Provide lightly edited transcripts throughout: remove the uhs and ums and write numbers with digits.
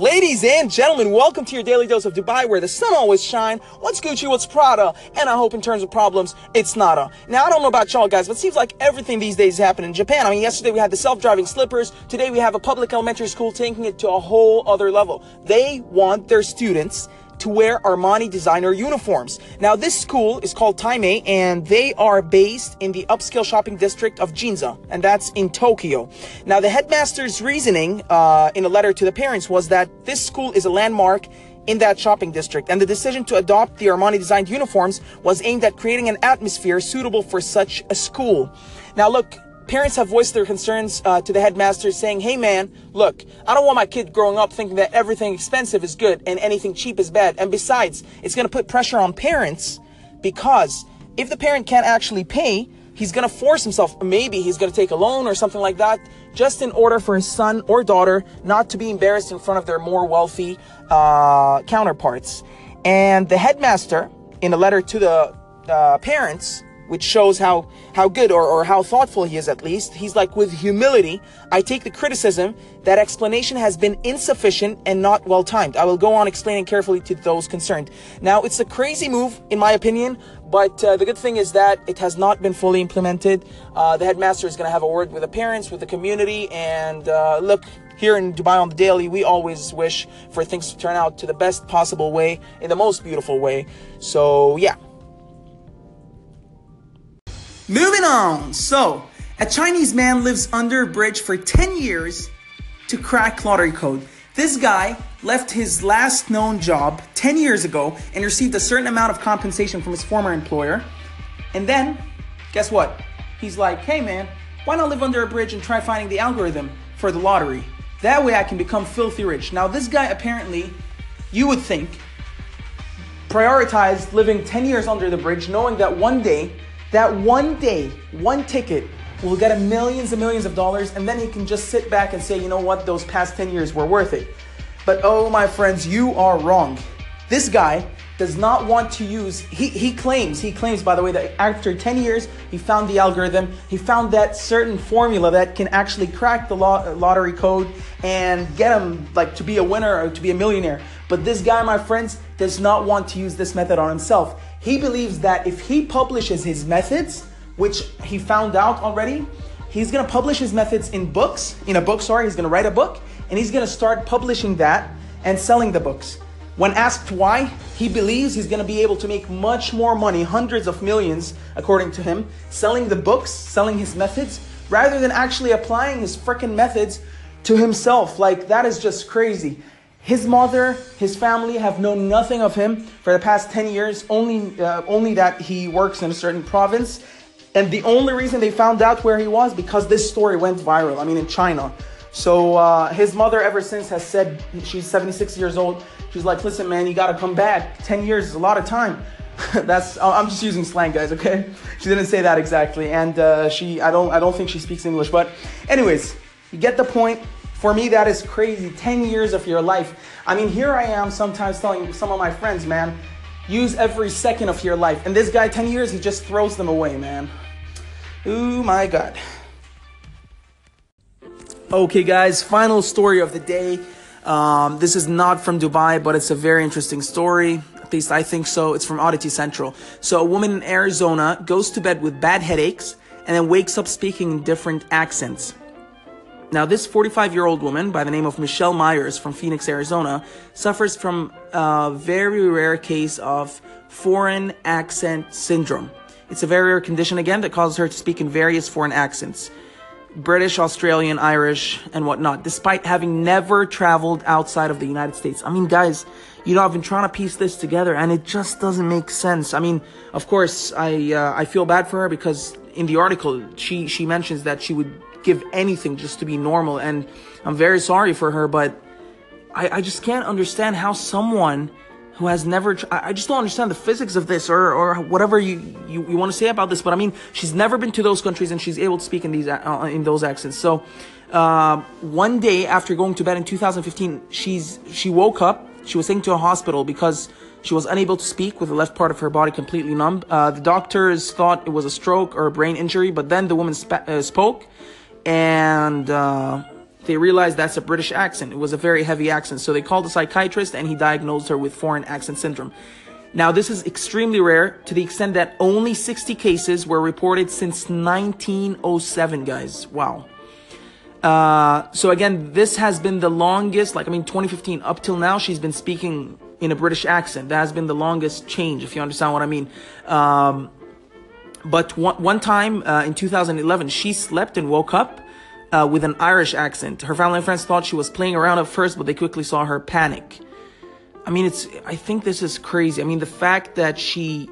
Ladies and gentlemen, welcome to your daily dose of Dubai, where the sun always shines. What's Gucci, what's Prada, and I hope in terms of problems, it's nada. Now, I don't know about y'all guys, but it seems like everything these days is happening in Japan. I mean, yesterday we had the self-driving slippers. Today we have a public elementary school taking it to a whole other level. They want their students to wear Armani designer uniforms. Now, this school is called Taime, and they are based in the upscale shopping district of Ginza, and that's in Tokyo. Now, the headmaster's reasoning in a letter to the parents was that this school is a landmark in that shopping district, and the decision to adopt the Armani designed uniforms was aimed at creating an atmosphere suitable for such a school. Now, look, parents have voiced their concerns to the headmaster, saying, hey man, look, I don't want my kid growing up thinking that everything expensive is good and anything cheap is bad. And besides, it's going to put pressure on parents, because if the parent can't actually pay, he's going to force himself. Maybe he's going to take a loan or something like that, just in order for his son or daughter not to be embarrassed in front of their more wealthy counterparts. And the headmaster, in a letter to the parents, which shows how good or how thoughtful he is, at least, he's like, with humility, I take the criticism that explanation has been insufficient and not well-timed. I will go on explaining carefully to those concerned. Now, it's a crazy move, in my opinion, but the good thing is that it has not been fully implemented. The headmaster is going to have a word with the parents, with the community, and look, here in Dubai on the Daily, we always wish for things to turn out to the best possible way, in the most beautiful way. So, yeah. Moving on. So, a Chinese man lives under a bridge for 10 years to crack lottery code. This guy left his last known job 10 years ago and received a certain amount of compensation from his former employer. And then, guess what? He's like, hey man, why not live under a bridge and try finding the algorithm for the lottery? That way I can become filthy rich. Now, this guy apparently, you would think, prioritized living 10 years under the bridge, knowing that one day, one ticket will get him millions and millions of dollars, and then he can just sit back and say, you know what, those past 10 years were worth it. But oh, my friends, you are wrong. This guy does not want to use, he claims, by the way, that after 10 years, he found the algorithm, he found that certain formula that can actually crack the lottery code and get him like to be a winner or to be a millionaire. But this guy, my friends, does not want to use this method on himself. He believes that if he publishes his methods, which he found out already, he's gonna publish his methods in books, he's gonna write a book, and he's gonna start publishing that and selling the books. When asked why, he believes he's going to be able to make much more money, hundreds of millions, according to him, selling the books, selling his methods, rather than actually applying his freaking methods to himself. Like, that is just crazy. His mother, his family have known nothing of him for the past 10 years, only that he works in a certain province. And the only reason they found out where he was, because this story went viral, I mean, in China. So his mother ever since has said, she's 76 years old, she's like, listen, man, you gotta come back. 10 years is a lot of time. That's, I'm just using slang, guys, okay? She didn't say that exactly, and I don't think she speaks English, but anyways, you get the point. For me, that is crazy. 10 years of your life. I mean, here I am sometimes telling some of my friends, man, use every second of your life. And this guy, 10 years, he just throws them away, man. Ooh, my God. Okay, guys, final story of the day. This is not from Dubai, but it's a very interesting story. At least I think so. It's from Oddity Central. So a woman in Arizona goes to bed with bad headaches and then wakes up speaking in different accents. Now, this 45-year-old woman by the name of Michelle Myers from Phoenix, Arizona, suffers from a very rare case of foreign accent syndrome. It's a very rare condition, again, that causes her to speak in various foreign accents. British, Australian, Irish, and whatnot, despite having never traveled outside of the United States. I mean, guys, you know, I've been trying to piece this together, and it just doesn't make sense. I mean, of course, I feel bad for her, because in the article, she mentions that she would give anything just to be normal, and I'm very sorry for her, but I just can't understand how someone who has never, I just don't understand the physics of this, or whatever you want to say about this, but I mean, she's never been to those countries and she's able to speak in those accents. So one day after going to bed in 2015, she woke up, she was taken to a hospital because she was unable to speak, with the left part of her body completely numb. The doctors thought it was a stroke or a brain injury, but then the woman spoke, and they realized that's a British accent. It was a very heavy accent. So they called a psychiatrist and he diagnosed her with foreign accent syndrome. Now, this is extremely rare to the extent that only 60 cases were reported since 1907, guys. Wow. So again, this has been the longest, 2015 up till now, she's been speaking in a British accent. That has been the longest change, if you understand what I mean. But one time in 2011, she slept and woke up with an Irish accent. Her family and friends thought she was playing around at first, but they quickly saw her panic. I mean, I think this is crazy. I mean, the fact that she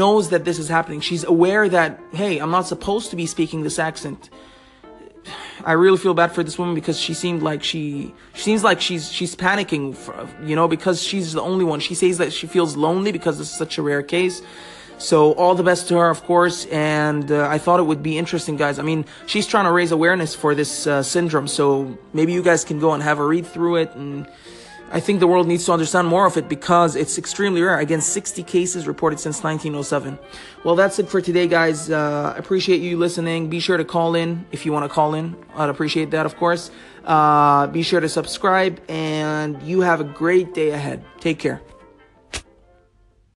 knows that this is happening. She's aware that, hey, I'm not supposed to be speaking this accent. I really feel bad for this woman because she seemed like she's panicking, you know, because she's the only one. She says that she feels lonely because this is such a rare case. So all the best to her, of course. And I thought it would be interesting, guys. I mean, she's trying to raise awareness for this syndrome. So maybe you guys can go and have a read through it. And I think the world needs to understand more of it because it's extremely rare. Again, 60 cases reported since 1907. Well, that's it for today, guys. Appreciate you listening. Be sure to call in if you want to call in. I'd appreciate that, of course. Be sure to subscribe, and you have a great day ahead. Take care.